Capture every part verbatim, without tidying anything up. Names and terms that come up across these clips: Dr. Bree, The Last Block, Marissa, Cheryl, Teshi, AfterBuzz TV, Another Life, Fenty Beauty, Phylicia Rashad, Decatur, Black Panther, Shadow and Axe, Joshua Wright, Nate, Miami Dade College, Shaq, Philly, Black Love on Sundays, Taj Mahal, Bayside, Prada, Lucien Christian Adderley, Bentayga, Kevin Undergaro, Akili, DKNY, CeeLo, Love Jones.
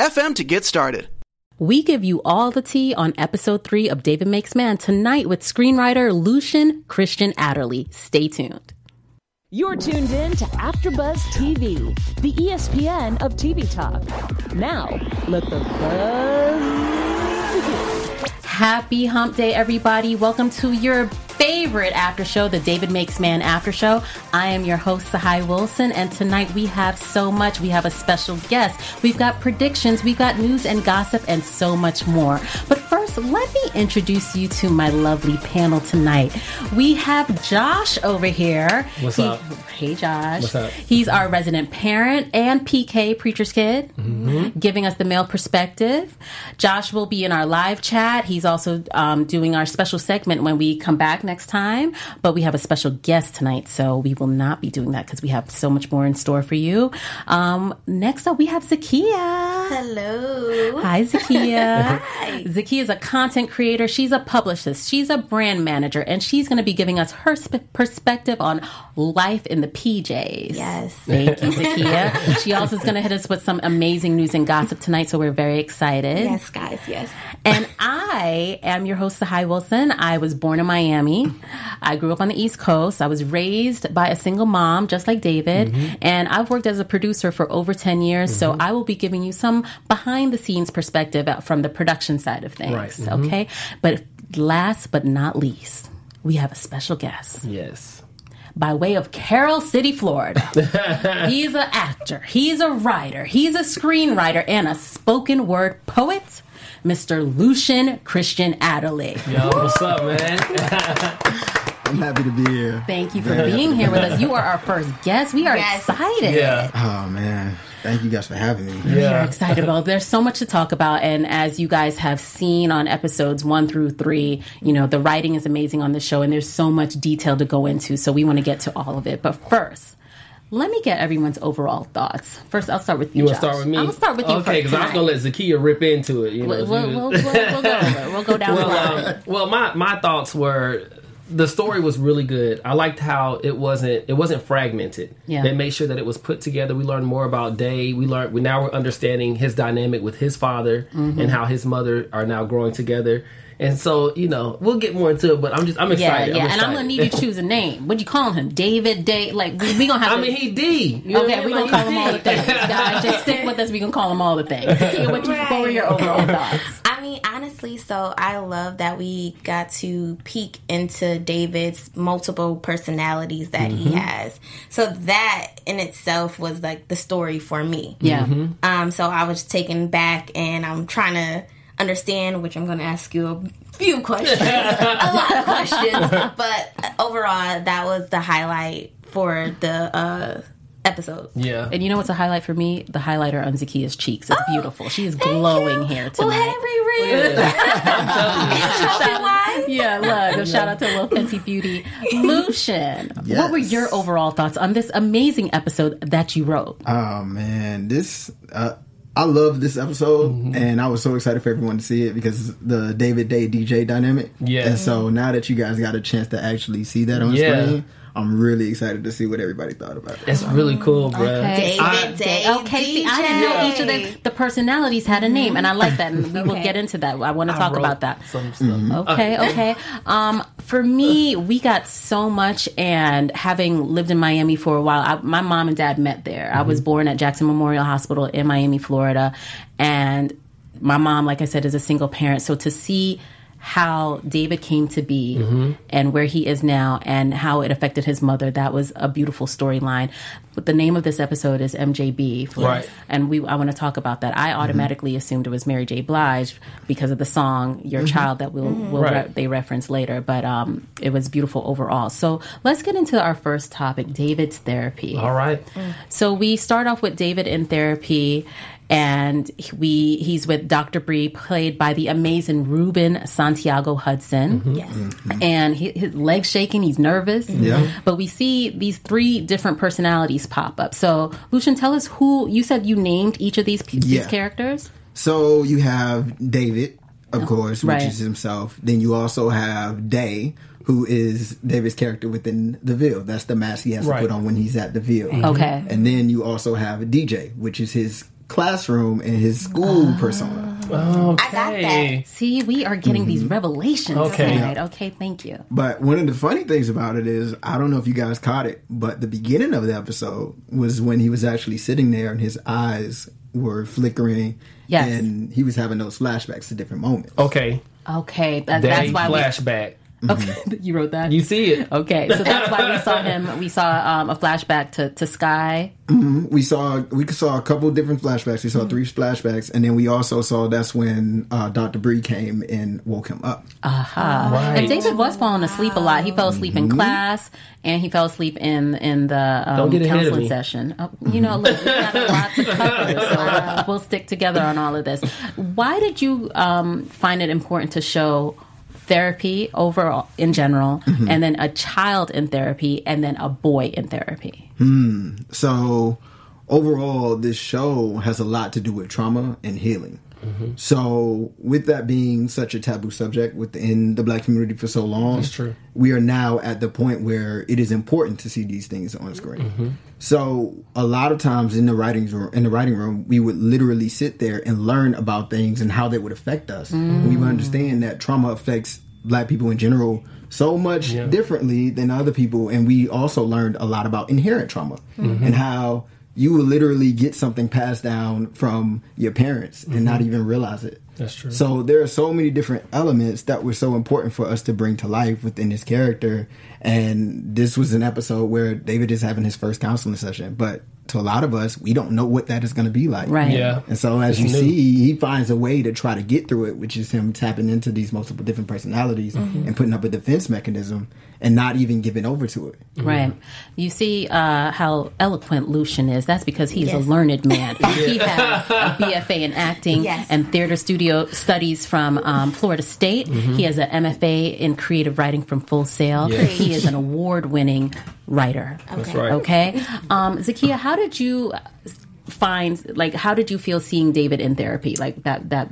f m to get started. We give you all the tea on episode three of David Makes Man tonight with screenwriter Lucien Christian Adderley. Stay tuned. You're tuned in to AfterBuzz T V, the E S P N of T V talk. Now, let the buzz begin. Happy Hump Day, everybody. Welcome to your favorite after show, the David Makes Man after show. I am your host, Sahai Wilson, and tonight we have so much. We have a special guest. We've got predictions, we've got news and gossip, and so much more. But first, let me introduce you to my lovely panel tonight. We have Josh over here. What's he, up? Hey, Josh. What's up? He's our resident parent and P K, preacher's kid, mm-hmm. giving us the male perspective. Josh will be in our live chat. He's also um, doing our special segment when we come back next time, but we have a special guest tonight, so we will not be doing that because we have so much more in store for you. Um, next up, we have Zakiya. Hello. Hi, Zakiya. Hi. Zakiya is a content creator. She's a publicist. She's a brand manager, and she's going to be giving us her sp- perspective on life in the P Js. Yes. Thank you, Zakiya. She also is going to hit us with some amazing news and gossip tonight, so we're very excited. Yes, guys. Yes. And I am your host, Sahai Wilson. I was born in Miami. I grew up on the East Coast. I was raised by a single mom, just like David, mm-hmm. and I've worked as a producer for over ten years, mm-hmm. so I will be giving you some behind-the-scenes perspective from the production side of things, right. mm-hmm. okay? But last but not least, we have a special guest. Yes. By way of Carroll City, Florida. He's an actor, he's a writer, he's a screenwriter, and a spoken word poet, Mister Lucien Christian Adderley. Yo, what's up, man? I'm happy to be here. Thank you for yeah. being here with us. You are our first guest. We are yes. excited. Yeah. Oh, man. Thank you guys for having me. Yeah. We are excited about. There's so much to talk about. And as you guys have seen on episodes one through three, you know, the writing is amazing on the show, and there's so much detail to go into. So we want to get to all of it. But first, let me get everyone's overall thoughts. First, I'll start with you, You want to start with me? I'm going to start with you okay, first. Okay, because I was going to let Zakiya rip into it. You know, we'll, we'll, we'll, we'll, go over. We'll go down well, the line. Um, well, my, my thoughts were, the story was really good. I liked how it wasn't it wasn't fragmented. Yeah. They made sure that it was put together. We learned more about Day. We learned we now we're understanding his dynamic with his father mm-hmm. and how his mother are now growing together. And so, you know, we'll get more into it, but I'm just, I'm excited. Yeah, yeah, I'm excited. And I'm going to need you to choose a name. What do you call him? David, Day? Like, we're we going to have I to... I mean, he D. You okay, we're going to call him D. all the things. Guys, just stick with us. We're going to call him all the things. What right. were your overall thoughts? I mean, honestly, so I love that we got to peek into David's multiple personalities that mm-hmm. he has. So that in itself was, like, the story for me. Yeah. Mm-hmm. Um. So I was taken back, and I'm trying to understand, which I'm going to ask you a few questions, a lot of questions, but overall, that was the highlight for the uh, episode. Yeah. And you know what's a highlight for me? The highlighter on Zakiya's cheeks. It's oh, beautiful. She is glowing you. Here tonight. Well, hey, Riri. Yeah. I'm telling you. Yeah, love. Yeah. Shout out to Lil Fenty Beauty. Lucien, yes. what were your overall thoughts on this amazing episode that you wrote? Oh, man. This... Uh, I love this episode, mm-hmm. and I was so excited for everyone to see it because the David Day D J dynamic. Yeah. And so now that you guys got a chance to actually see that on yeah. screen, I'm really excited to see what everybody thought about it. That's um, really cool, bro. Okay. David Day D J. Okay, see, I didn't know each of the, the personalities had a name, and I like that, and we okay. will get into that. I want to talk about that. Some stuff. Mm-hmm. Okay, okay. Um, for me, we got so much, and having lived in Miami for a while, I, my mom and dad met there. Mm-hmm. I was born at Jackson Memorial Hospital in Miami, Florida, and my mom, like I said, is a single parent, so to see how David came to be mm-hmm. and where he is now and how it affected his mother. That was a beautiful storyline. But the name of this episode is M J B. Right. And we I want to talk about that. I automatically mm-hmm. assumed it was Mary J. Blige because of the song Your mm-hmm. Child that we'll, mm-hmm. we'll right. re- they reference later. But um, it was beautiful overall. So let's get into our first topic, David's therapy. All right. Mm. So we start off with David in therapy. and we he's with Doctor Bree, played by the amazing Ruben Santiago Hudson. Mm-hmm. Yes. Mm-hmm. And he, his leg's shaking, he's nervous. Mm-hmm. Yeah. But we see these three different personalities pop up. So, Lucien, tell us who, you said you named each of these, these yeah. characters? So, you have David, of oh, course, which right. is himself. Then you also have Day, who is David's character within the Ville. That's the mask he has right. to put on when he's at the Ville. Mm-hmm. Okay. And then you also have D J, which is his classroom and his school uh, persona. Okay. I got that. See, we are getting mm-hmm. these revelations okay. tonight. Yeah. Okay, thank you. But one of the funny things about it is, I don't know if you guys caught it, but the beginning of the episode was when he was actually sitting there and his eyes were flickering. Yes. And he was having those flashbacks to different moments. Okay. Okay. That, that's why flashback. We... Mm-hmm. Okay, you wrote that? You see it. Okay, so that's why we saw him. We saw um, a flashback to, to Sky. Mm-hmm. We saw we saw a couple different flashbacks. We saw mm-hmm. three flashbacks, and then we also saw that's when uh, Doctor Bree came and woke him up. Aha! Uh-huh. Right. And David was falling asleep a lot. He fell asleep mm-hmm. in class, and he fell asleep in in the um, counseling session. Oh, mm-hmm. You know, look, we have a lot to cover, so uh, we'll stick together on all of this. Why did you um, find it important to show therapy overall in general, mm-hmm. and then a child in therapy, and then a boy in therapy? Hmm. So overall, this show has a lot to do with trauma and healing. Mm-hmm. So with that being such a taboo subject within the Black community for so long, that's true. We are now at the point where it is important to see these things on screen. Mm-hmm. So a lot of times in the writing room, in the writing room, we would literally sit there and learn about things and how they would affect us. Mm. We would understand that trauma affects Black people in general so much yeah. differently than other people, and we also learned a lot about inherent trauma mm-hmm. and how you will literally get something passed down from your parents mm-hmm. and not even realize it. That's true. So there are so many different elements that were so important for us to bring to life within his character. And this was an episode where David is having his first counseling session. But to a lot of us, we don't know what that is going to be like. Right. Yeah. And so as it's you new. see, he finds a way to try to get through it, which is him tapping into these multiple different personalities mm-hmm. and putting up a defense mechanism and not even giving over to it. Mm-hmm. Right. You see uh, how eloquent Lucien is. That's because he's yes. a learned man. yeah. He has a B F A in acting yes. and theater studio studies from um, Florida State. Mm-hmm. He has an M F A in creative writing from Full Sail. Yes. He is an award-winning writer. Okay. That's right. Okay. Um, Zakiya, how did you find, like, how did you feel seeing David in therapy? Like, that that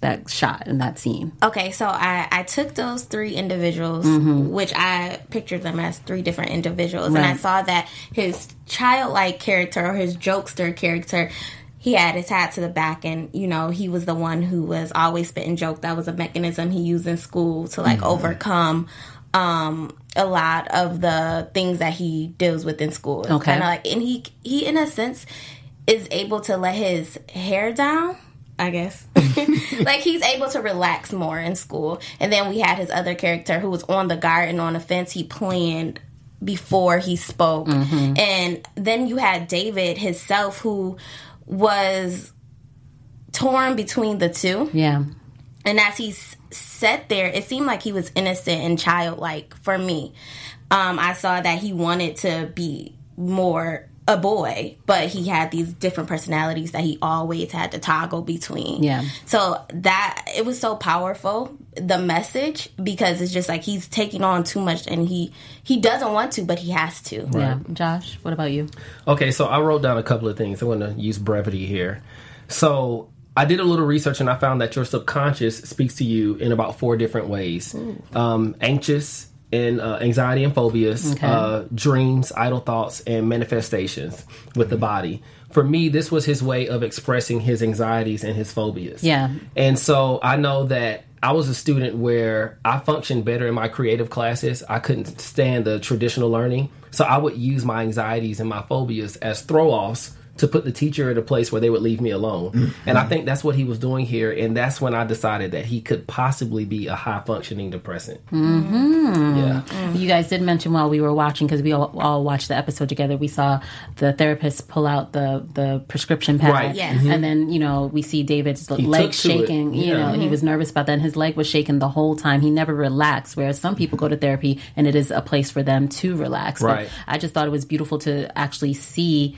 that shot and that scene. Okay, so I, I took those three individuals, mm-hmm. which I pictured them as three different individuals, right. and I saw that his childlike character or his jokester character, he had his hat to the back, and, you know, he was the one who was always spitting jokes. That was a mechanism he used in school to, like, mm-hmm. overcome um a lot of the things that he deals with in school. It's okay. Kinda like, and he he in a sense is able to let his hair down, I guess. Like, he's able to relax more in school. And then we had his other character who was on the guard and on the fence. He planned before he spoke. Mm-hmm. And then you had David himself, who was torn between the two. Yeah. And as he's sat there, it seemed like he was innocent and childlike for me. Um, I saw that he wanted to be more a boy, but he had these different personalities that he always had to toggle between. Yeah. So that, it was so powerful, the message, because it's just like he's taking on too much, and he, he doesn't want to, but he has to. Right. Yeah. Josh, what about you? Okay, so I wrote down a couple of things. I'm going to use brevity here. So I did a little research, and I found that your subconscious speaks to you in about four different ways. Um, anxious, and uh, anxiety and phobias, okay. uh, dreams, idle thoughts, and manifestations with the body. For me, this was his way of expressing his anxieties and his phobias. Yeah. And so I know that I was a student where I functioned better in my creative classes. I couldn't stand the traditional learning. So I would use my anxieties and my phobias as throw-offs to put the teacher at a place where they would leave me alone. Mm-hmm. And I think that's what he was doing here, and that's when I decided that he could possibly be a high-functioning depressant. Mm-hmm. Yeah. Mm-hmm. You guys did mention while we were watching, because we all, all watched the episode together, we saw the therapist pull out the, the prescription pad. Right. Yes. Mm-hmm. And then, you know, we see David's he leg shaking. Yeah. You know, mm-hmm. he was nervous about that, and his leg was shaking the whole time. He never relaxed, whereas some people go to therapy, and it is a place for them to relax. Right. But I just thought it was beautiful to actually see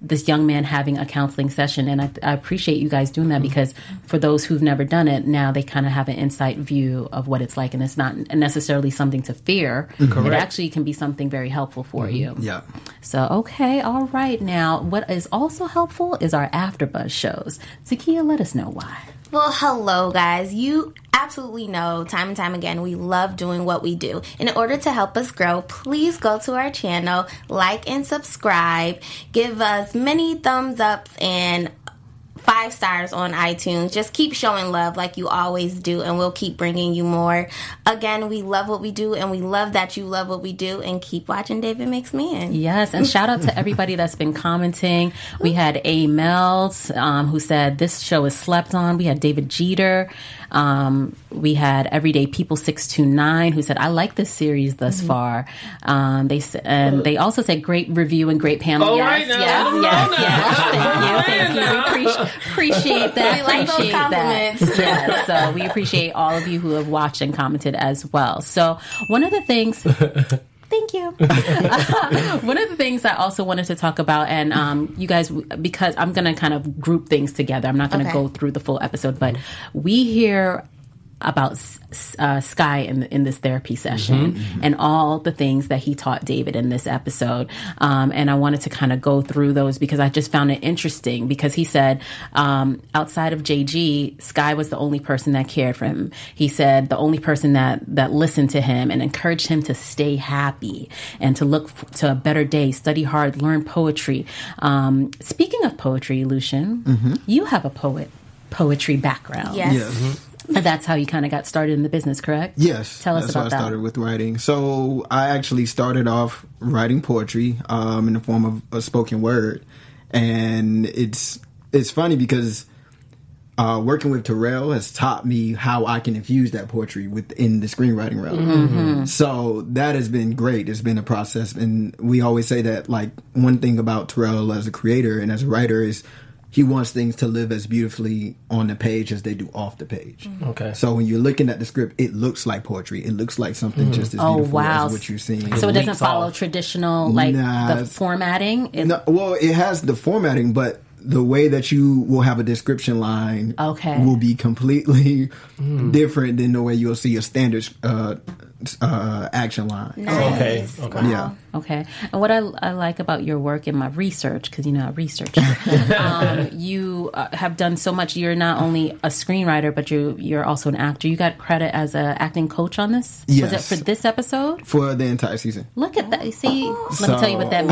this young man having a counseling session. And I, I appreciate you guys doing that, because for those who've never done it, now they kind of have an inside view of what it's like. And it's not necessarily something to fear. Mm-hmm. It actually can be something very helpful for mm-hmm. you. Yeah. So, okay. All right. Now, what is also helpful is our AfterBuzz shows. Zakiya, let us know why. Well, hello, guys. You absolutely know, time and time again, we love doing what we do. In order to help us grow, please go to our channel, like and subscribe, give us many thumbs ups and five stars on iTunes. Just keep showing love like you always do, and we'll keep bringing you more. Again, we love what we do, and we love that you love what we do, and keep watching David Makes Man. Yes, and shout out to everybody that's been commenting. We had A. Melz, um, who said, this show is slept on. We had David Jeter. Um, we had Everyday People six two nine, who said, I like this series thus mm-hmm. far. Um, they and they also said, great review and great panel. Oh, yes, right now. yes, yes, yes, yes. Thank you, thank you. Appreciate Appreciate that. We like appreciate those compliments. Yes, so we appreciate all of you who have watched and commented as well. So one of the things... Thank you. uh, one of the things I also wanted to talk about, and um, you guys, because I'm going to kind of group things together. I'm not going to okay. go through the full episode, but we hear about uh, Sky in, in this therapy session mm-hmm, mm-hmm. and all the things that he taught David in this episode. Um, and I wanted to kind of go through those because I just found it interesting, because he said um, outside of J G, Sky was the only person that cared for him. He said the only person that, that listened to him and encouraged him to stay happy and to look f- to a better day, study hard, learn poetry. Um, speaking of poetry, Lucien, mm-hmm. you have a poet poetry background. Yes. Yeah, mm-hmm. And that's how you kind of got started in the business, correct? Yes. Tell us about that. That's how I started with writing. So I actually started off writing poetry um, in the form of a spoken word. And it's it's funny because uh, working with Terrell has taught me how I can infuse that poetry within the screenwriting realm. Mm-hmm. So that has been great. It's been a process. And we always say that, like, one thing about Terrell as a creator and as a writer is he wants things to live as beautifully on the page as they do off the page. Mm-hmm. Okay. So when you're looking at the script, it looks like poetry. It looks like something mm-hmm. just as beautiful oh, wow. as what you're seeing. So it, it doesn't follow off. traditional, like, nah, the formatting? It, no, well, it has the formatting, but the way that you will have a description line okay. will be completely mm. different than the way you'll see a standard uh, uh, action line. Nice. So, okay. Okay. Yeah. Okay. And what I, I like about your work in my research, because, you know, I research, um, you uh, have done so much. You're not only a screenwriter, but you, you're also an actor. You got credit as an acting coach on this? Yes. Was it for this episode? For the entire season. Look at that. See, oh. let so. me tell you what that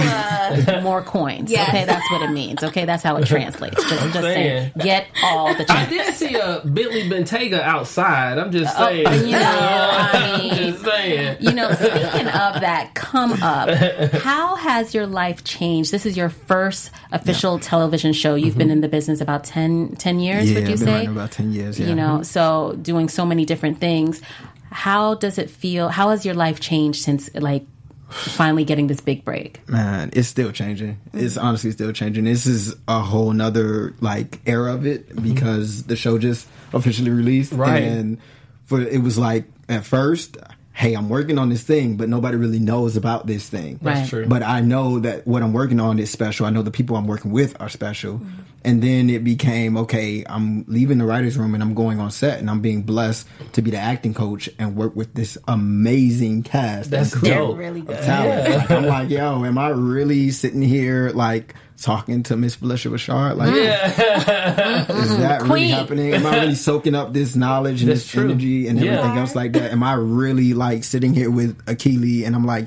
means. Uh, More coins. Yes. Okay, that's what it means. Okay, that's how it translates. Just, just saying. saying. Get all the chance. I did see a Bentley Bentayga outside. I'm just uh, saying. Oh, you know, uh, I mean, I'm just saying. You know, speaking of that, come up. How has your life changed? This is your first official yeah. television show. You've mm-hmm. been in the business about ten, ten years, yeah, would you I've been say? About ten years, yeah. You know, so doing so many different things. How does it feel? How has your life changed since, like, finally getting this big break? Man, it's still changing. It's honestly still changing. This is a whole nother, like, era of it mm-hmm. because the show just officially released. Right. And for it was like, at first, hey, I'm working on this thing, but nobody really knows about this thing. That's right. true. But I know that what I'm working on is special. I know the people I'm working with are special. Mm-hmm. And then it became, okay, I'm leaving the writer's room and I'm going on set, and I'm being blessed to be the acting coach and work with this amazing cast. That's dope. Really good. Talent. Yeah. Like, I'm like, yo, am I really sitting here, like, talking to Miss Phylicia Rashad? Like, yeah. is, is that Queen. really happening? Am I really soaking up this knowledge and That's this true. energy and yeah. everything else like that? Am I really, like, sitting here with Akili and I'm like,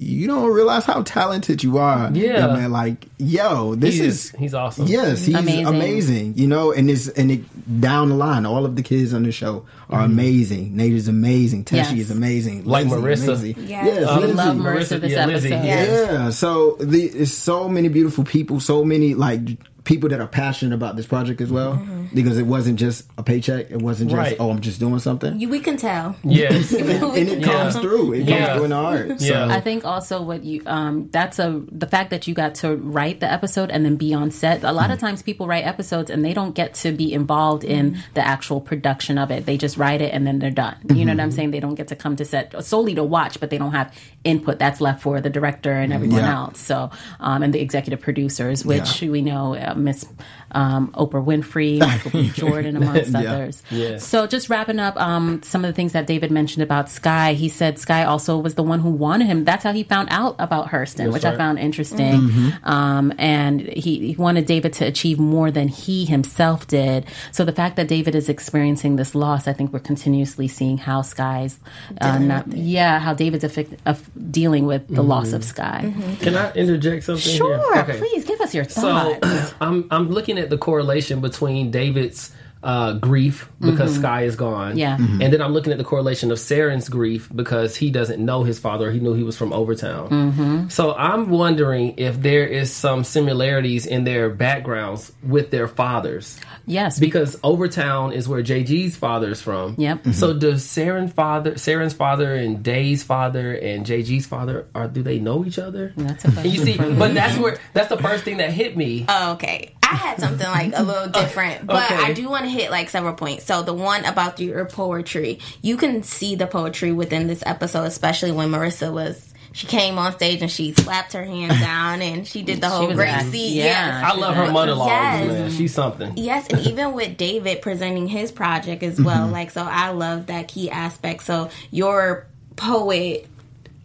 you don't realize how talented you are. Yeah. And man, like, yo, this he is, is... He's awesome. Yes, he's amazing. amazing you know, and it's, and it, down the line, all of the kids on the show are mm-hmm. amazing. Nate is amazing. Teshi yes. is amazing. Like Marissa. Amazing. Yes, yes um, we love Marissa this yeah, episode. Yes. Yeah, so the, it's so many beautiful people, so many, like... people that are passionate about this project as well, mm-hmm. because it wasn't just a paycheck. It wasn't just, right. oh, I'm just doing something. We can tell. Yes. and, and it comes yeah. through. It yeah. comes through in the art. So. Yeah. I think also what you, um, that's a, the fact that you got to write the episode and then be on set. A lot mm-hmm. of times people write episodes and they don't get to be involved in the actual production of it. They just write it and then they're done. You mm-hmm. know what I'm saying? They don't get to come to set solely to watch, but they don't have input that's left for the director and everyone yeah. else. So, um, and the executive producers, which yeah. we know, uh, Miss um, Oprah Winfrey, Michael B. Jordan, amongst yeah. others. Yeah. So just wrapping up um, some of the things that David mentioned about Sky. He said Sky also was the one who wanted him. That's how he found out about Hurston, yes, which right. I found interesting. Mm-hmm. Um, and he, he wanted David to achieve more than he himself did. So the fact that David is experiencing this loss, I think we're continuously seeing how Sky's uh, not, yeah, how David's affect, of dealing with the mm-hmm. loss of Sky. Mm-hmm. Can I interject something? Sure, here? Okay. Please give us your thoughts. So I'm I'm looking at the correlation between David's uh, grief because mm-hmm. Sky is gone, yeah, mm-hmm. and then I'm looking at the correlation of Saren's grief because he doesn't know his father. He knew he was from Overtown. Mm-hmm. So I'm wondering if there is some similarities in their backgrounds with their fathers. Yes, because Overtown is where J G's father is from. Yep. Mm-hmm. So does Saren father, Saren's father, and Day's father, and J G's father, are do they know each other? That's a question. You see, but that's where that's the first thing that hit me. Oh, okay. I had something like a little different, but okay. I do want to hit like several points. So the one about your poetry, you can see the poetry within this episode, especially when Marissa was. She came on stage and she slapped her hand down and she did the whole Gracie. Yeah. Yes. I love her monologues, yes. man. She's something. Yes, and even with David presenting his project as well. Mm-hmm. Like, so I love that key aspect. So your poet,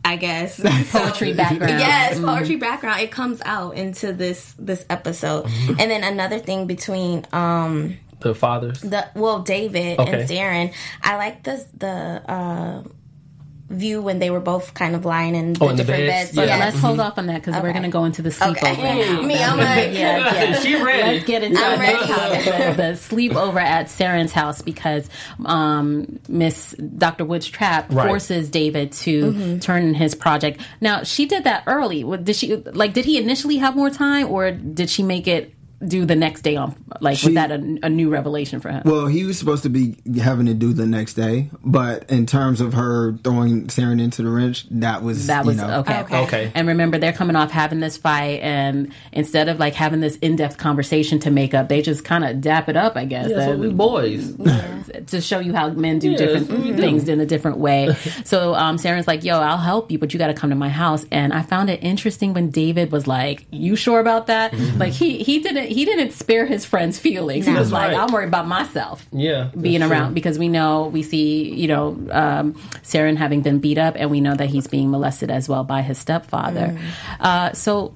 I guess. Poetry so, background. Yes, poetry mm-hmm. background. It comes out into this this episode. Mm-hmm. And then another thing between... um The fathers? The Well, David okay. and Saren. I like this, the... Uh, view when they were both kind of lying in the oh, different the beds. beds. Yeah, yes. Let's mm-hmm. hold off on that because okay. we're going to go into the sleepover. Okay. Me, I'm like, yeah, yeah. She ready. Let's get into I'm the, the sleepover at Saren's house because um, Miss Doctor Woods Trapp right. forces David to mm-hmm. turn in his project. Now she did that early. Did she? Like, did he initially have more time, or did she make it? Do the next day on like she, was that a, a new revelation for him? Well, he was supposed to be having to do the next day, but in terms of her throwing Saren into the wrench, that was that was you know, okay. okay. Okay. And remember, they're coming off having this fight, and instead of like having this in-depth conversation to make up, they just kind of dap it up, I guess. Yeah, so we boys to show you how men do yes, different mm-hmm. things in a different way. So um, Saren's like, "Yo, I'll help you, but you got to come to my house." And I found it interesting when David was like, "You sure about that?" Mm-hmm. Like he he didn't. He didn't spare his friends' feelings. He was like, right. I'm worried about myself yeah, being around. True. Because we know, we see, you know, um, Saren having been beat up, and we know that he's being molested as well by his stepfather. Mm. Uh, so...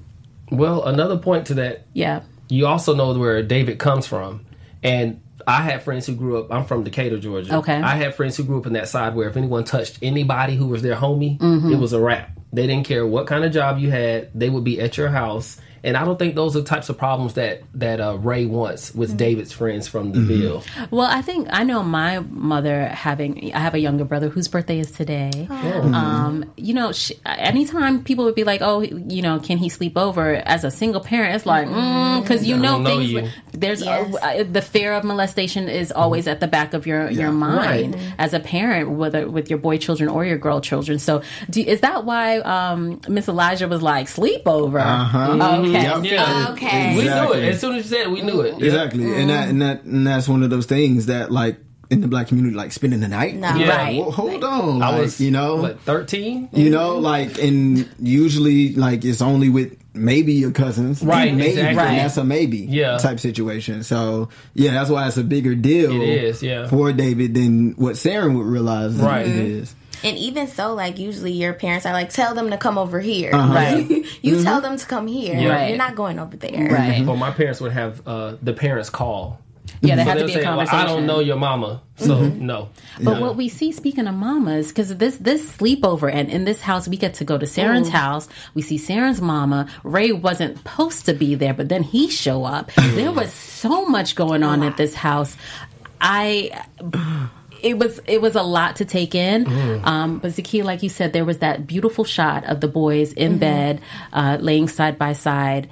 Well, another point to that. Yeah. You also know where David comes from. And I had friends who grew up... I'm from Decatur, Georgia. Okay. I had friends who grew up in that side where if anyone touched anybody who was their homie, mm-hmm. it was a wrap. They didn't care what kind of job you had. They would be at your house. And I don't think those are the types of problems that that uh, Ray wants with mm-hmm. David's friends from the mm-hmm. Ville. Well, I think I know my mother having. I have a younger brother whose birthday is today. Mm-hmm. Um, you know, she, anytime people would be like, "Oh, you know, can he sleep over?" As a single parent, it's like because mm, you know, know things. You. There's yes. a, uh, the fear of molestation is always mm-hmm. at the back of your yeah. your mind right. as a parent, whether with your boy children or your girl children. So, do, is that why um, Miss Elijah was like sleepover? Uh-huh. Um, Okay. Yeah. okay. We exactly. knew it. As soon as you said it, we knew it. Exactly. Mm-hmm. And that, and that and that's one of those things that like in the black community, like spending the night. No. Yeah. Right. Well, hold on. I like, was you know what, thirteen? You know, like and usually like it's only with maybe your cousins. Right. Maybe exactly. right. that's a maybe yeah. type situation. So yeah, that's why it's a bigger deal it is, yeah. for David than what Saren would realize right. it is. And even so, like, usually your parents are like, tell them to come over here. Uh-huh. Right. you mm-hmm. tell them to come here. Yeah. Right. You're not going over there. Right. Well, my parents would have uh, the parents call. Yeah, there so had to be say, a conversation. Well, I don't know your mama, so mm-hmm. no. But yeah. what we see, speaking of mamas, because this this sleepover and in this house, we get to go to Saren's Ooh. house. We see Saren's mama. Ray wasn't supposed to be there, but then he show up. There was so much going on at this house. I... It was it was a lot to take in, mm. um, but Zakiya, like you said, there was that beautiful shot of the boys in mm-hmm. bed, uh, laying side by side,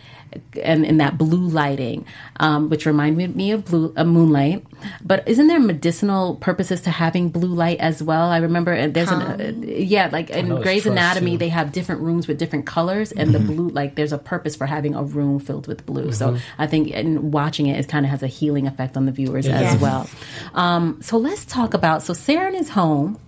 and in that blue lighting, um, which reminded me of blue uh, moonlight. But isn't there medicinal purposes to having blue light as well? I remember there's um, an, uh, yeah, like in Grey's Anatomy, too. They have different rooms with different colors, and mm-hmm. the blue, like there's a purpose for having a room filled with blue. Mm-hmm. So I think in watching it, it kind of has a healing effect on the viewers yeah. as well. Um, so let's talk about, so Saren is home.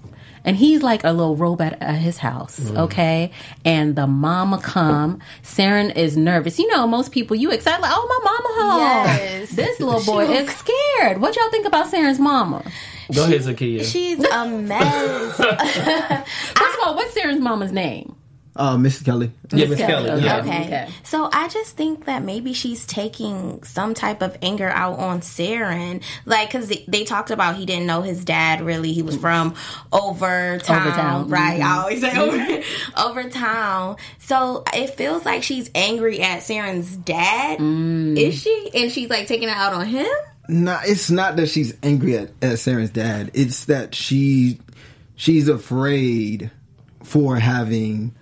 And he's like a little robot at his house, mm. okay? And the mama come. Saren is nervous. You know, most people, you excited, like, oh, my mama home. Yes. This little boy she is scared. What y'all think about Saren's mama? Go ahead, Zakiya. She's a mess. First of all, what's Saren's mama's name? Uh, Miss Kelly. Yeah, Miss Kelly. Kelly. Yeah. Okay. okay. So I just think that maybe she's taking some type of anger out on Saren. Like, because they, they talked about he didn't know his dad, really. He was from over town. Right. Mm-hmm. I always say over, over town. So it feels like she's angry at Saren's dad. Mm. Is she? And she's, like, taking it out on him? No, it's not that she's angry at, at Saren's dad. It's that she she's afraid for having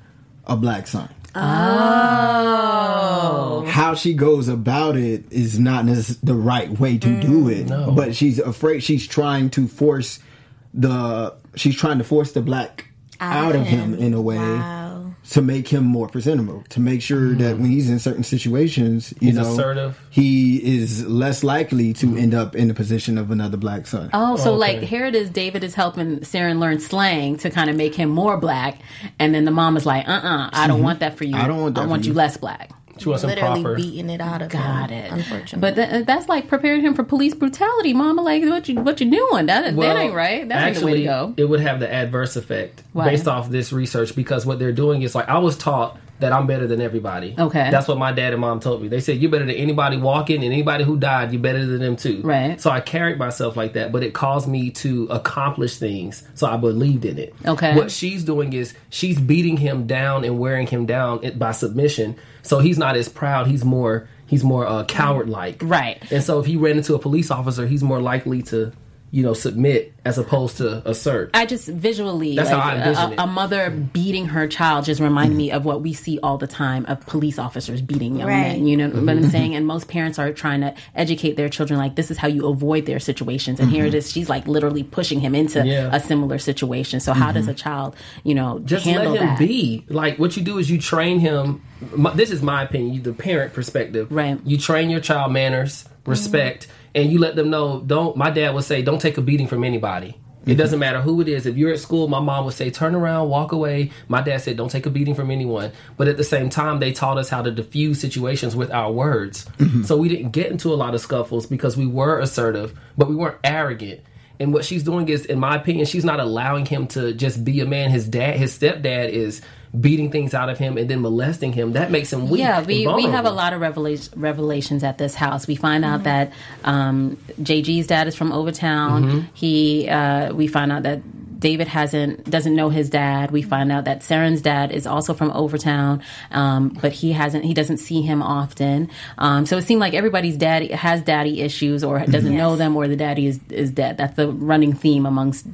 a black son. Oh. How she goes about it is not the right way to mm, do it. No. But she's afraid. She's trying to force the. She's trying to force the black out, out of him. him in a way wow. to make him more presentable. To make sure mm. that when he's in certain situations, you he's know, assertive. He is less likely to mm. end up in the position of another black son. Oh, so oh, okay. like here it is. David is helping Saren learn slang to kind of make him more black, and then the mom is like, "Uh, uh-uh, uh, I don't mm-hmm. want that for you. I don't want that. I want you, you less black." She wasn't literally proper. Beating it out of Got him. Got it. Unfortunately. But th- that's like preparing him for police brutality. Mama, like, what you what you doing? That, well, that ain't right. That actually, ain't the way to go. It would have the adverse effect Why? based off this research, because what they're doing is like, I was taught that I'm better than everybody. Okay. That's what my dad and mom told me. They said, you're better than anybody walking, and anybody who died, you're better than them too. Right. So I carried myself like that, but it caused me to accomplish things, so I believed in it. Okay. What she's doing is she's beating him down and wearing him down by submission, so he's not as proud. He's more, he's more uh, coward-like. Right. And so if he ran into a police officer, he's more likely to, you know, submit as opposed to assert. I just visually, That's like, how I envision it. A, a mother beating her child just reminded mm-hmm. me of what we see all the time of police officers beating young right. men. You know mm-hmm. what I'm saying? And most parents are trying to educate their children, like, this is how you avoid their situations. And mm-hmm. here it is. She's like literally pushing him into yeah. a similar situation. So mm-hmm. how does a child, you know, just handle let him that? Be like, what you do is you train him. My, this is my opinion, the parent perspective. Right. You train your child manners, respect. Mm-hmm. And you let them know, don't, my dad would say, don't take a beating from anybody. It mm-hmm. doesn't matter who it is. If you're at school, my mom would say, turn around, walk away. My dad said, don't take a beating from anyone. But at the same time, they taught us how to diffuse situations with our words. Mm-hmm. So we didn't get into a lot of scuffles because we were assertive, but we weren't arrogant. And what she's doing is, in my opinion, she's not allowing him to just be a man. His dad, his stepdad is beating things out of him and then molesting him. That makes him weak. Yeah, we, we have a lot of revela- revelations at this house. We find out mm-hmm. that um, J G's dad is from Overtown. Mm-hmm. He, uh, we find out that David hasn't doesn't know his dad. We find out that Saren's dad is also from Overtown, um, but he hasn't he doesn't see him often. Um, so it seemed like everybody's daddy has daddy issues or doesn't yes. know them, or the daddy is, is dead. That's the running theme amongst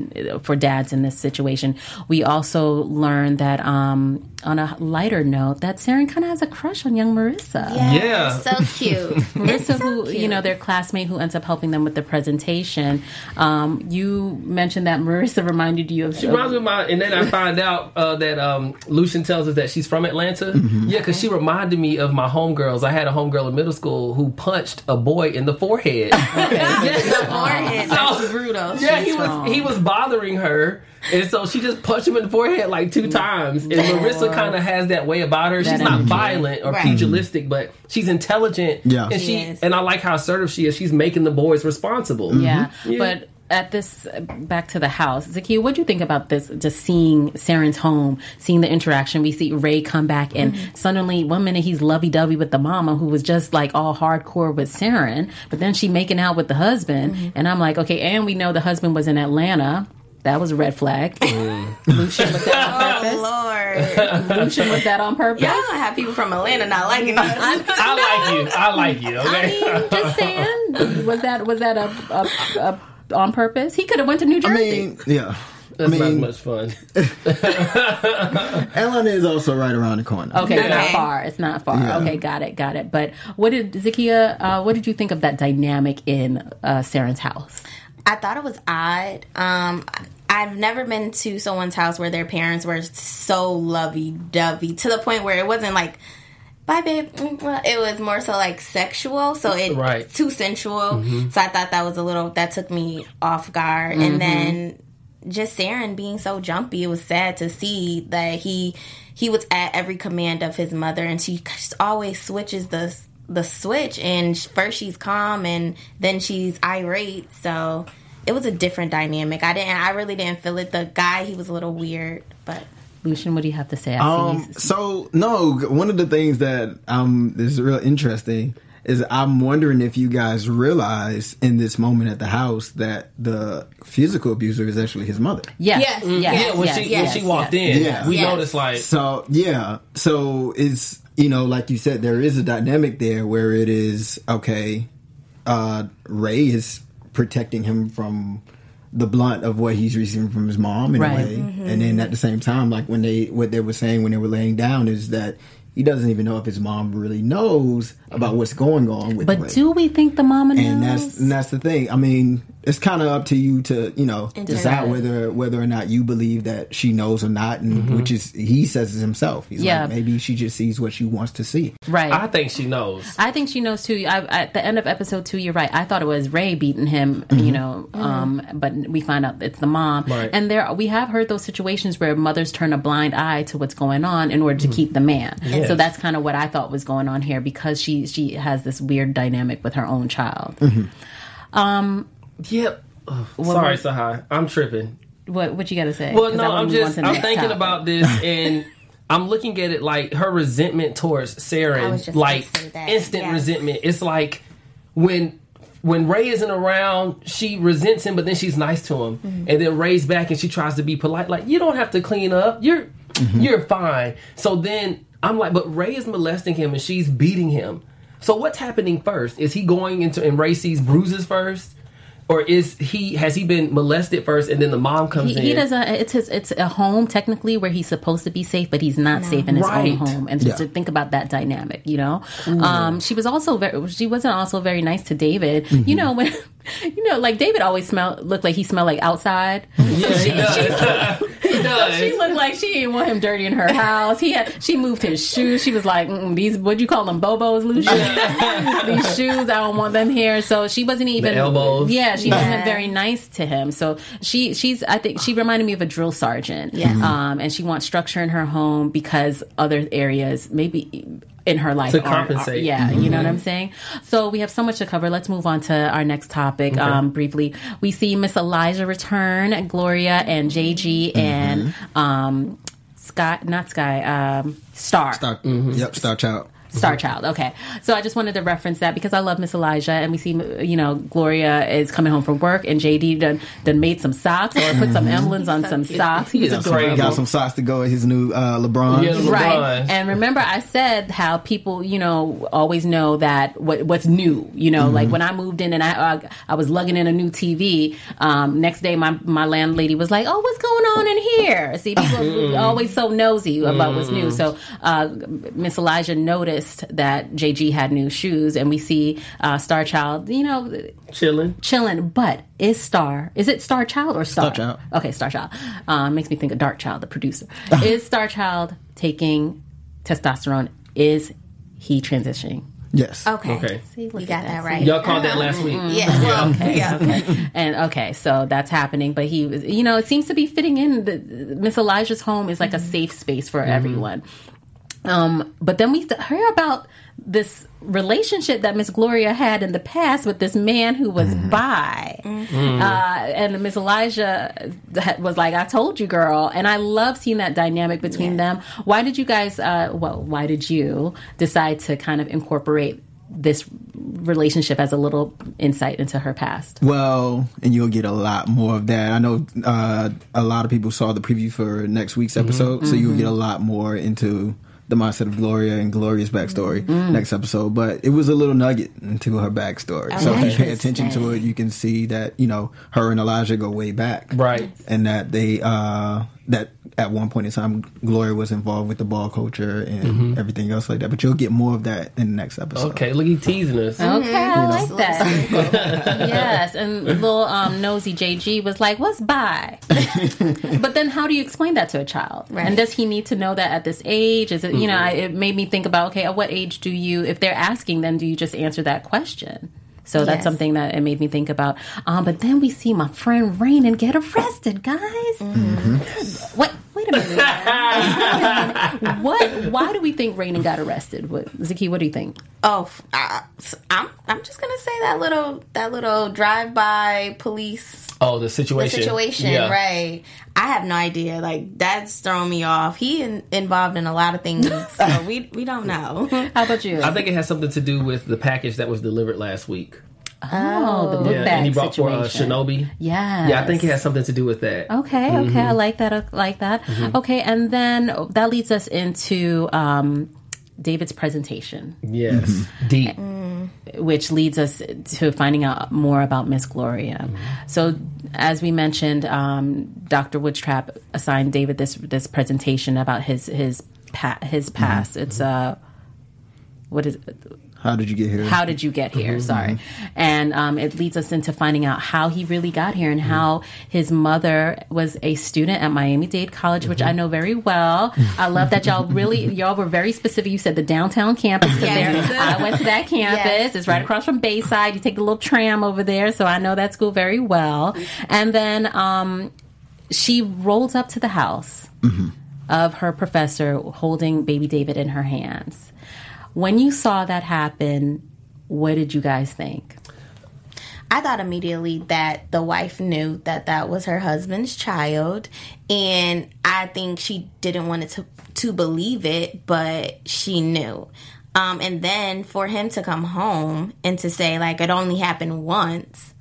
for dads in this situation. We also learned that um, on a lighter note, that Saren kind of has a crush on young Marissa. Yeah, yeah. so cute. Marissa, so who cute. You know, their classmate who ends up helping them with the presentation. Um, you mentioned that Marissa reminds. You of she reminds me of my, and then I find out uh, that um, Lucien tells us that she's from Atlanta. Mm-hmm. Yeah, because she reminded me of my homegirls. I had a homegirl in middle school who punched a boy in the forehead. Okay. Yes, the forehead. That's brutal. Yeah, she's he was wrong. He was bothering her, and so she just punched him in the forehead like two times. And Marissa kind of has that way about her. That she's not violent or right. pugilistic, but she's intelligent. Yeah, and she, she is. And I like how assertive she is. She's making the boys responsible. Mm-hmm. Yeah, yeah, but. At this, back to the house, Zakiya, what do you think about this? Just seeing Saren's home, seeing the interaction. We see Ray come back, and mm-hmm. suddenly one minute he's lovey-dovey with the mama who was just like all hardcore with Saren, but then she making out with the husband, mm-hmm. and I'm like, okay, and we know the husband was in Atlanta. That was a red flag. Mm. Lucien was that on purpose. Oh, Lord. Lucien was that on purpose. Y'all don't have people from Atlanta not liking us. I like you. I like you. Okay? I mean, just saying. Was that was that a... a, a on purpose? He could have went to New Jersey. I mean, yeah. That's I mean, not much fun. Atlanta is also right around the corner. Okay, okay. It's not far. It's not far. Yeah. Okay, got it, got it. But what did Zakiya? Uh, what did you think of that dynamic in uh, Saren's house? I thought it was odd. Um, I've never been to someone's house where their parents were so lovey-dovey to the point where it wasn't like, bye, babe. It was more so like sexual, so it right. too sensual. Mm-hmm. So I thought that was a little, that took me off guard. Mm-hmm. And then just Saren being so jumpy, it was sad to see that he he was at every command of his mother, and she just always switches the the switch. And first she's calm, and then she's irate. So it was a different dynamic. I didn't, I really didn't feel it. The guy, he was a little weird, but. Lucien, what do you have to say? Um, so, no, one of the things that um, is real interesting is I'm wondering if you guys realize in this moment at the house that the physical abuser is actually his mother. Yeah. Yes, mm-hmm. yes, yeah, when, yes, she, yes, when she walked yes, in, yes, we yes. noticed like... So, yeah, so it's, you know, like you said, there is a dynamic there where it is, okay, uh, Ray is protecting him from... the blunt of what he's receiving from his mom in right. a way. Mm-hmm. And then at the same time, like when they, what they were saying when they were laying down is that he doesn't even know if his mom really knows about what's going on with him. But do we think the mama knows? And that's, and that's the thing. I mean, it's kind of up to you to, you know, Internet. decide whether whether or not you believe that she knows or not, and mm-hmm. which is, he says it himself. He's yeah. like, maybe she just sees what she wants to see. Right. I think she knows. I think she knows, too. I, at the end of episode two, you're right. I thought it was Ray beating him, mm-hmm. you know, mm-hmm. um, but we find out it's the mom. Right. And there, we have heard those situations where mothers turn a blind eye to what's going on in order to mm-hmm. keep the man. Yeah. So that's kind of what I thought was going on here, because she she has this weird dynamic with her own child. Mm-hmm. Um, yep. Ugh, sorry, was, Sahai. I'm tripping. What What you got to say? Well, no, I'm just I'm thinking topic. about this, and I'm looking at it like her resentment towards Saren, like instant yeah. resentment. It's like when when Ray isn't around, she resents him, but then she's nice to him, mm-hmm. and then Ray's back, and she tries to be polite. Like, you don't have to clean up. You're mm-hmm. you're fine. So then. I'm like, but Ray is molesting him and she's beating him. So what's happening first? Is he going into and Ray sees bruises first? Or is he? Has he been molested first, and then the mom comes he, in? He doesn't. It's his. It's a home technically where he's supposed to be safe, but he's not no. safe in his right. own home. And yeah. to think about that dynamic, you know, um, she was also very. She wasn't also very nice to David. Mm-hmm. You know when, you know, like David always smell looked like he smelled like outside. Yeah, so she, he does. She, he does. So she looked like she didn't want him dirty in her house. He had. She moved his shoes. She was like, mm-mm, these. What do you call them? Bobos, Lucien. These shoes. I don't want them here. So she wasn't even the elbows. Yeah. She wasn't yeah. very nice to him. So she, she's, I think she reminded me of a drill sergeant. Yeah. Mm-hmm. Um, and she wants structure in her home because other areas maybe in her life. To compensate. Are, are, yeah. Mm-hmm. You know what I'm saying? So we have so much to cover. Let's move on to our next topic. Okay. Um, briefly, we see Miss Elijah return, Gloria and J G mm-hmm. and, um, Sky, not Sky, um, Star. Star. Mm-hmm. Yep. Star Child. Star Child, okay. So I just wanted to reference that because I love Miss Elijah, and we see, you know, Gloria is coming home from work, and J D done, done made some socks or put some emblems on so some cute. socks. He was yeah, adorable. So he got some socks to go with his new uh, LeBron. Yeah, LeBron. Right. And remember, I said how people, you know, always know that what what's new. You know, mm-hmm. like when I moved in and I uh, I was lugging in a new T V. Um, next day, my my landlady was like, "Oh, what's going on in here?" See, people are always so nosy about what's new. So uh, Miss Elijah noticed that J G had new shoes, and we see uh, Star Child, you know, chilling, chilling. But is Star? Is it Star Child or Star? Star Child. Okay, Star Child. Um, makes me think of Dark Child, the producer. Is Star Child taking testosterone? Is he transitioning? Yes. Okay. Okay. See, you got that, that right. Y'all called that last week. Mm-hmm. Yeah. Well, okay. Yeah. Okay. And okay, so that's happening. But he was, you know, it seems to be fitting in. The, Miss Elijah's home is like mm-hmm. a safe space for mm-hmm. everyone. Um, but then we heard about this relationship that Miss Gloria had in the past with this man who was mm. bi. Mm. Uh, and Miss Elijah was like, I told you, girl. And I love seeing that dynamic between yeah. them. Why did you guys, uh, well, why did you decide to kind of incorporate this relationship as a little insight into her past? Well, and you'll get a lot more of that. I know uh, a lot of people saw the preview for next week's episode, mm-hmm. so you'll get a lot more into... the mindset of Gloria and Gloria's backstory mm. next episode. But it was a little nugget into her backstory. I so like if you pay attention to it, you can see that, you know, her and Elijah go way back. Right. And that they, uh, that at one point in time, Gloria was involved with the ball culture and mm-hmm. everything else like that. But you'll get more of that in the next episode. Okay, look, he's teasing us. Okay, mm-hmm. I like know. That. Yes, and little um, nosy J G was like, what's bi? But then how do you explain that to a child? Right. And does he need to know that at this age? Is it, mm-hmm. you know, I, it made me think about, okay, at what age do you, if they're asking, then do you just answer that question? So yes. that's something that it made me think about. Um, but then we see my friend Rainin get arrested, guys. Mm-hmm. What? Wait a minute. What? Why do we think Rainin got arrested? What, Zakiya, what do you think? Oh, I, I'm I'm just gonna say that little that little drive-by police. Oh, the situation. The situation, yeah. Right. I have no idea. Like, that's thrown me off. He in, involved in a lot of things, so we we don't know. How about you? I think it has something to do with the package that was delivered last week. Oh, the book yeah, bag and he brought situation. For uh, Shinobi. Yeah, yeah. I think it has something to do with that. Okay, mm-hmm. okay. I like that. I like that. Mm-hmm. Okay, and then that leads us into um, David's presentation. Yes, mm-hmm. deep. Mm-hmm. Which leads us to finding out more about Miss Gloria. Mm-hmm. So, as we mentioned, um, Doctor Witchtrap assigned David this this presentation about his his pa- his past. Mm-hmm. It's uh, what is it? How did you get here? How did you get here? Mm-hmm. Sorry, and um, it leads us into finding out how he really got here and mm-hmm. how his mother was a student at Miami Dade College, mm-hmm. which I know very well. I love that y'all really y'all were very specific. You said the downtown campus. Yes. There, I went to that campus. Yes. It's right across from Bayside. You take the little tram over there, so I know that school very well. And then um, she rolls up to the house mm-hmm. of her professor, holding baby David in her hands. When you saw that happen, what did you guys think? I thought immediately that the wife knew that that was her husband's child. And I think she didn't want it to, to believe it, but she knew. Um, and then for him to come home and to say, like, it only happened once.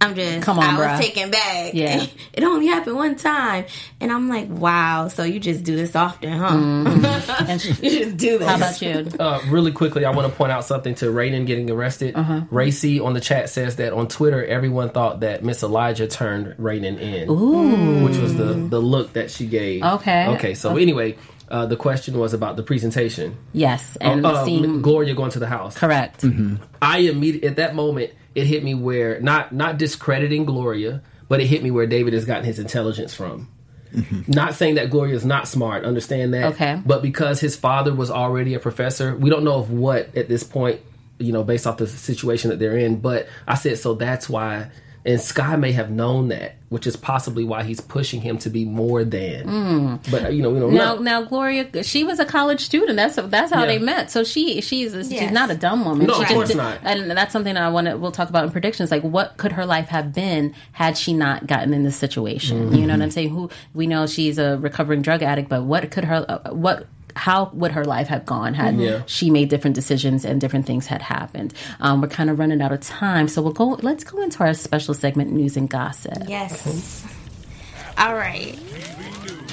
I'm just, Come on, I bruh. was taken back. Yeah. It only happened one time. And I'm like, wow, so you just do this often, huh? Mm-hmm. And she, you just do this. How about you? Uh, really quickly, I want to point out something to Rainin getting arrested. Uh-huh. Racy on the chat says that on Twitter, everyone thought that Miss Elijah turned Rainin in. Ooh. Which was the, the look that she gave. Okay. Okay, so okay. anyway, uh, the question was about the presentation. Yes. And uh, uh, seeing... Gloria going to the house. Correct. Mm-hmm. I immediately, at that moment... It hit me where, not not discrediting Gloria, but it hit me where David has gotten his intelligence from. Mm-hmm. Not saying that Gloria is not smart, understand that. Okay. But because his father was already a professor, we don't know of what at this point, you know, based off the situation that they're in. But I said, so that's why, and Sky may have known that, which is possibly why he's pushing him to be more than. Mm. But, you know, we don't now, know. Now, Gloria, she was a college student. That's that's how yeah. they met. So she she's a, yes. she's not a dumb woman. No, she of just course did, not. And that's something that I want to, we'll talk about in predictions. Like, what could her life have been had she not gotten in this situation? Mm-hmm. You know what I'm saying? Who we know she's a recovering drug addict, but what could her, uh, what, how would her life have gone had yeah. she made different decisions and different things had happened? Um, we're kind of running out of time, so we'll go. Let's go into our special segment, news and gossip. Yes. Mm-hmm. All right.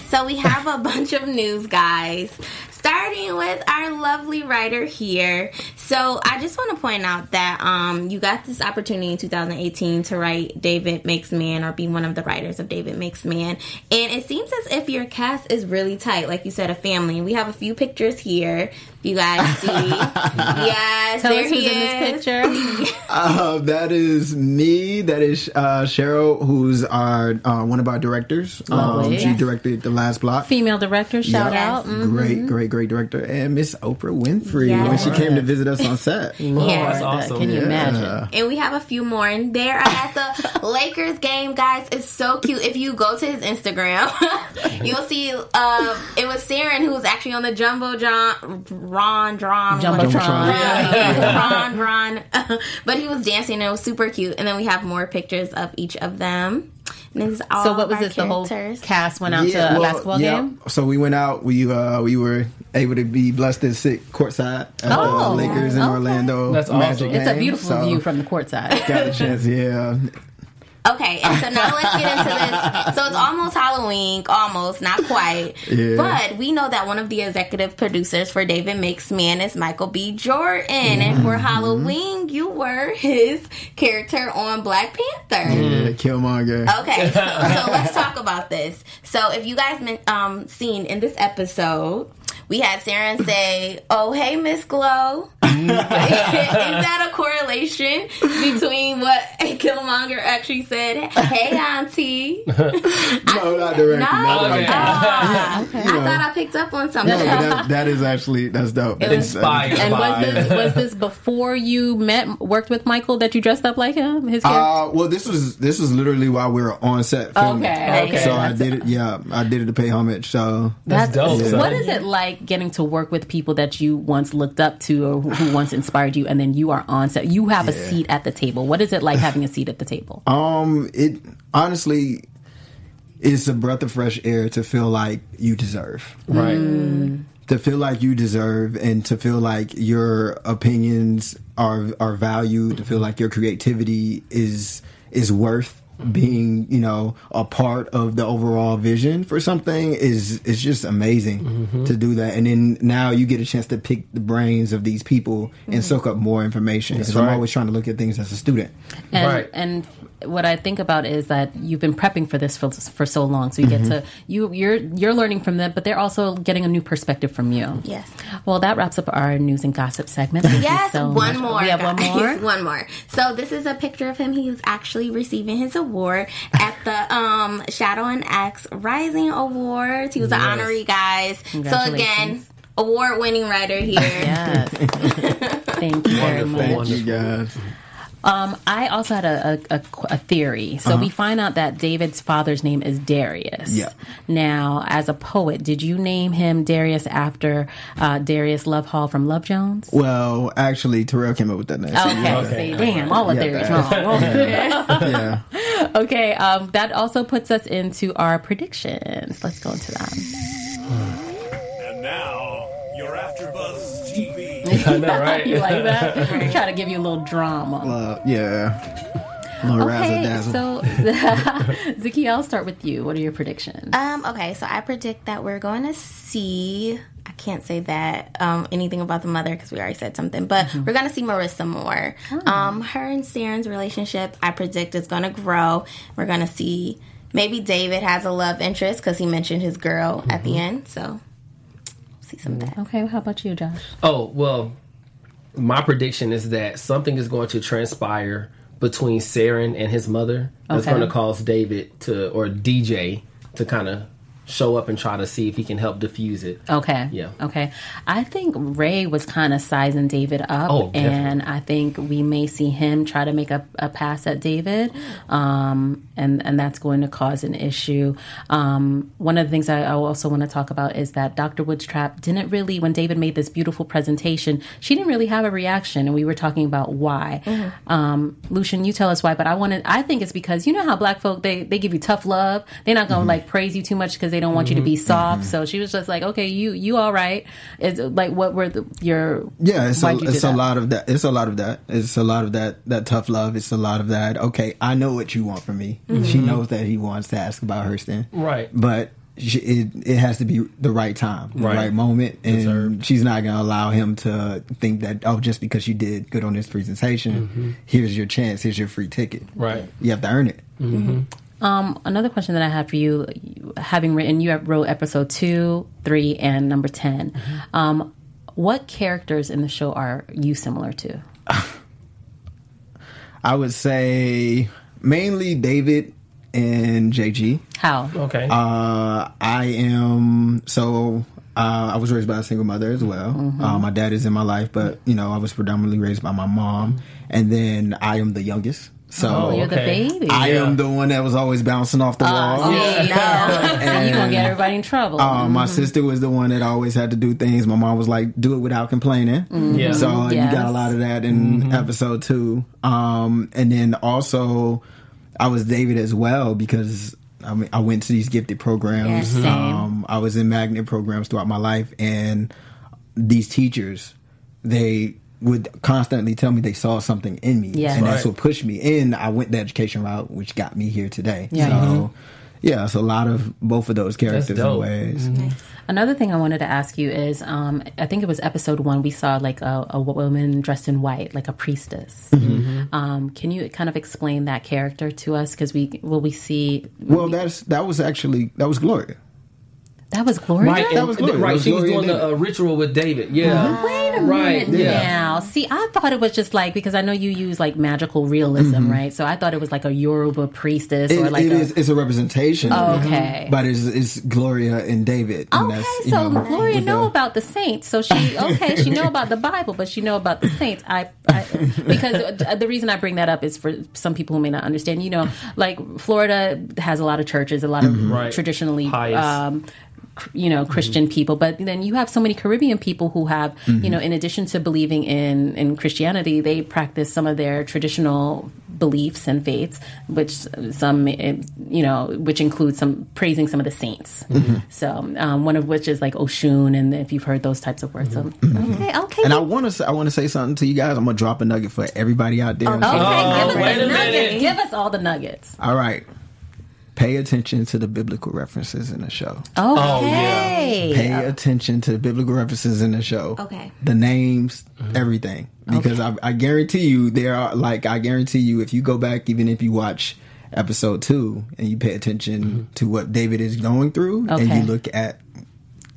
So we have a bunch of news, guys. Starting with our lovely writer here. So I just want to point out that um, you got this opportunity in two thousand eighteen to write David Makes Man or be one of the writers of David Makes Man. And it seems as if your cast is really tight. Like you said, a family. We have a few pictures here. You guys see? Yes, Tell there us who's he is. In this picture. uh, that is me. That is uh, Cheryl, who's our uh, one of our directors. Um, yes. She directed The Last Block. Female director, shout yep. out. Mm-hmm. Great, great, great director. And Miss Oprah Winfrey yes. when she came to visit us on set. Lord, yeah, that's awesome. Can you yeah. imagine? And we have a few more in there. I'm at the Lakers game, guys. It's so cute. If you go to his Instagram, you'll see uh, it was Saren who was actually on the Jumbo John. Ron, Ron, Jumbotron. Jumbotron. Yeah. Ron, Ron. But he was dancing and it was super cute. And then we have more pictures of each of them. And this is all so what was this? Characters. The whole cast went out yeah, to a well, basketball yeah. game? So we went out. We uh, we were able to be blessed to sit courtside at oh, the Lakers in okay. Orlando. That's awesome. Magic it's game. A beautiful so, view from the courtside. Got a chance, yeah. Okay, and so now let's get into this. So it's almost Halloween, almost, not quite. Yeah. But we know that one of the executive producers for David Makes Man is Michael B. Jordan. Mm-hmm. And for Halloween, you were his character on Black Panther. Yeah, Killmonger. Okay, so, so let's talk about this. So if you guys men- um, seen in this episode... We had Sarah say, "Oh, hey, Miss Glow." Is that a correlation between what Killmonger actually said? Hey, Auntie. no, I, not directly. No, not directly. Ah, okay. I know. Thought I picked up on something. No, that, that is actually that's dope. It was inspired. And was this, was this before you met, worked with Michael, that you dressed up like him? His character? Uh, well, this was this was literally while we were on set filming. Okay, okay. So that's I did it. Yeah, I did it to pay homage. So that's, that's dope. Yeah. What is it like? Getting to work with people that you once looked up to or who once inspired you, and then you are on set. You have yeah. a seat at the table. What is it like having a seat at the table? Um, it honestly is a breath of fresh air to feel like you deserve, right? Mm. To feel like you deserve, and to feel like your opinions are are valued. To feel like your creativity is is worth being, you know, a part of the overall vision for something is is just amazing mm-hmm. to do that. And then now you get a chance to pick the brains of these people and mm-hmm. soak up more information. Because right. I'm always trying to look at things as a student. And, right. and what I think about is that you've been prepping for this for, for so long, so you mm-hmm. get to you you're you're learning from them, but they're also getting a new perspective from you. Yes. Well, that wraps up our news and gossip segment. Thank yes. So one much. more. We have one more. one more. So this is a picture of him. He's actually receiving his award. Award at the um, Shadow and Axe Rising Awards. He was yes. an honorary, guys. So again, award-winning writer here. Yes. Thank you very much. Thank you, guys. Um, I also had a, a, a, a theory. So uh-huh. we find out that David's father's name is Darius. Yeah. Now, as a poet, did you name him Darius after uh, Darius Love Hall from Love Jones? Well, actually, Terrell came up with that name. So okay. okay. See, damn, all of yeah, theories wrong. yeah. yeah. Okay. Um, that also puts us into our predictions. Let's go into that. And now, you're AfterBuzz T V. I know, right? You like that? They try to give you a little drama. Uh, yeah. Okay, so Zakiya, I'll start with you. What are your predictions? Um, okay, so I predict that we're going to see. I can't say that um, anything about the mother because we already said something, but mm-hmm. we're going to see Marissa more. Oh. Um, her and Saren's relationship, I predict, is going to grow. We're going to see maybe David has a love interest because he mentioned his girl mm-hmm. at the end. So. See some of that. Okay, well, how about you, Josh? Oh, well, my prediction is that something is going to transpire between Saren and his mother that's okay. going to cause David to, or D J, to kind of show up and try to see if he can help diffuse it. Okay. Yeah. Okay. I think Ray was kind of sizing David up. Oh, and I think we may see him try to make a, a pass at David. Um, and, and that's going to cause an issue. Um, one of the things I, I also want to talk about is that Doctor Woodstrap didn't really, when David made this beautiful presentation, she didn't really have a reaction. And we were talking about why. Mm-hmm. Um, Lucien, you tell us why, but I wanted, I think it's because you know how black folk, they, they give you tough love. They're not going to mm-hmm. like praise you too much because they don't want mm-hmm. you to be soft, mm-hmm. so she was just like, "Okay, you you all right?" It's like, what were the, your yeah? It's, a, you it's a lot of that. It's a lot of that. It's a lot of that. That tough love. It's a lot of that. Okay, I know what you want from me. Mm-hmm. She knows that he wants to ask about her stand, right? But she, it it has to be the right time, the right, right moment, and Deserved. She's not going to allow him to think that oh, just because you did good on this presentation, mm-hmm. here's your chance, here's your free ticket. Right, you have to earn it. Mm-hmm. Mm-hmm. Um, another question that I have for you, having written, you wrote episode two, three, and number ten. Mm-hmm. Um, what characters in the show are you similar to? I would say mainly David and J G. How? Okay. Uh, I am, so uh, I was raised by a single mother as well. Mm-hmm. Uh, my dad is in my life, but, you know, I was predominantly raised by my mom. And then I am the youngest. So oh, you're okay. the baby. I yeah. am the one that was always bouncing off the uh, wall. Yeah, yeah. And, you're going to get everybody in trouble. Uh, mm-hmm. My sister was the one that always had to do things. My mom was like, do it without complaining. Mm-hmm. Yeah. So yes. you got a lot of that in mm-hmm. episode two. Um, and then also, I was David as well because I, mean, I went to these gifted programs. Yes, um, I was in magnet programs throughout my life. And these teachers, they... would constantly tell me they saw something in me. Yeah. And right. that's what pushed me in. I went the education route, which got me here today. Yeah. So, mm-hmm. yeah, it's a lot of both of those characters in ways. Mm-hmm. Nice. Another thing I wanted to ask you is, um, I think it was episode one, we saw like a, a woman dressed in white, like a priestess. Mm-hmm. Um, can you kind of explain that character to us? Because we, will we see... Well, we, that's that was actually, that was Gloria. That was Gloria? Right, that was Gloria. Right, was she Gloria was doing the uh, ritual with David. Yeah. Oh, wait a right. minute yeah. now. See, I thought it was just like, because I know you use like magical realism, mm-hmm. right? So I thought it was like a Yoruba priestess it, or like it a... Is, it's a representation. Okay. But it's, it's Gloria and David. And okay, that's, so know, Gloria know the... about the saints. So she, okay, she know about the Bible, but she know about the saints. I, I Because the reason I bring that up is for some people who may not understand. You know, like Florida has a lot of churches, a lot of mm-hmm. right. traditionally... Um, you know, Christian mm-hmm. people, but then you have so many Caribbean people who have, mm-hmm. you know, in addition to believing in, in Christianity, they practice some of their traditional beliefs and faiths, which some, you know, which includes some praising some of the saints. Mm-hmm. So um, one of which is like Oshun, and if you've heard those types of words. Mm-hmm. So, okay, okay. And I want to I want to say something to you guys. I'm gonna drop a nugget for everybody out there. Okay, okay. Oh, give us the nuggets. Give us all the nuggets. All right. Pay attention to the biblical references in the show. Okay. Oh, yeah. Pay oh. attention to the biblical references in the show. Okay. The names, mm-hmm. everything. Because okay. I, I guarantee you there are, like, I guarantee you if you go back, even if you watch episode two and you pay attention mm-hmm. to what David is going through okay. and you look at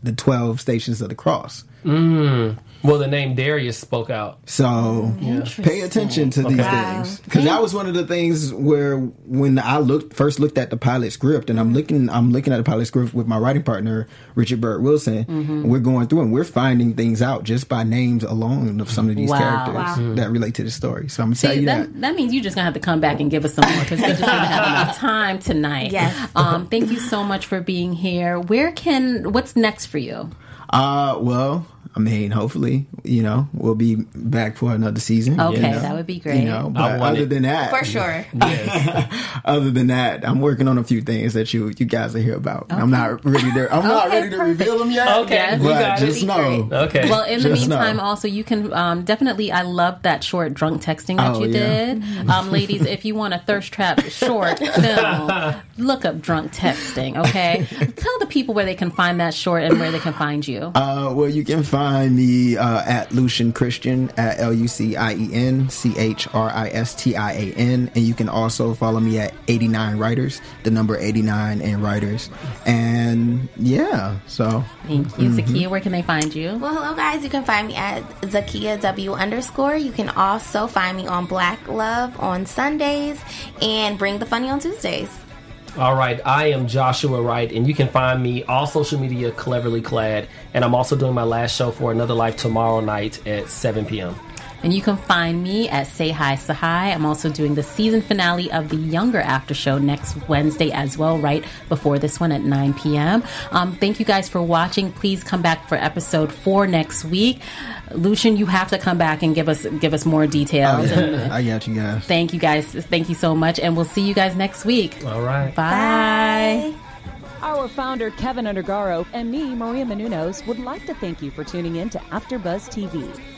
the twelve stations of the cross. Mm. Well, the name Darius spoke out. So yeah. pay attention to okay. these wow. things. Because that was one of the things where when I looked first looked at the pilot script, and I'm looking I'm looking at the pilot script with my writing partner, Richard Bird Wilson, mm-hmm. and we're going through and we're finding things out just by names alone of some of these wow. characters wow. Mm-hmm. that relate to the story. So I'm going to tell you that, that. That means you're just going to have to come back and give us some more because we just don't have enough time tonight. Yes. Um, thank you so much for being here. Where can, what's next for you? Uh, well, I mean, hopefully, you know, we'll be back for another season. Okay, you know, that would be great. You know, but other it. than that, for sure. Yes. Other than that, I'm working on a few things that you you guys will hear about. Okay. I'm not ready to. I'm okay, not ready perfect. to reveal them yet. Okay, yes, but just know. Great. Okay. Well, in the just meantime, know. also you can um, definitely. I love that short drunk texting that oh, you yeah. did, um, ladies. If you want a thirst trap short film, look up drunk texting. Okay, tell the people where they can find that short and where they can find you. Uh, well, you can find. Find me uh, at Lucien Christian, at L U C I E N C H R I S T I A N. And you can also follow me at eighty-nine Writers, the number eighty-nine and Writers. And yeah, so. Thank you. Mm-hmm. Zakiya, where can they find you? Well, hello, guys. You can find me at Zakiya W underscore. You can also find me on Black Love on Sundays and Bring the Funny on Tuesdays. All right, I am Joshua Wright, and you can find me all social media Cleverly Clad, and I'm also doing my last show for Another Life tomorrow night at seven p.m. And you can find me at Say Hi Sahai. I'm also doing the season finale of the Younger After Show next Wednesday as well, right before this one at nine p.m. Um, thank you guys for watching. Please come back for episode four next week. Lucien, you have to come back and give us give us more details. Oh, yeah. I got you guys. Thank you guys. Thank you so much. And we'll see you guys next week. All right. Bye. Bye. Our founder, Kevin Undergaro, and me, Maria Menounos, would like to thank you for tuning in to AfterBuzz T V.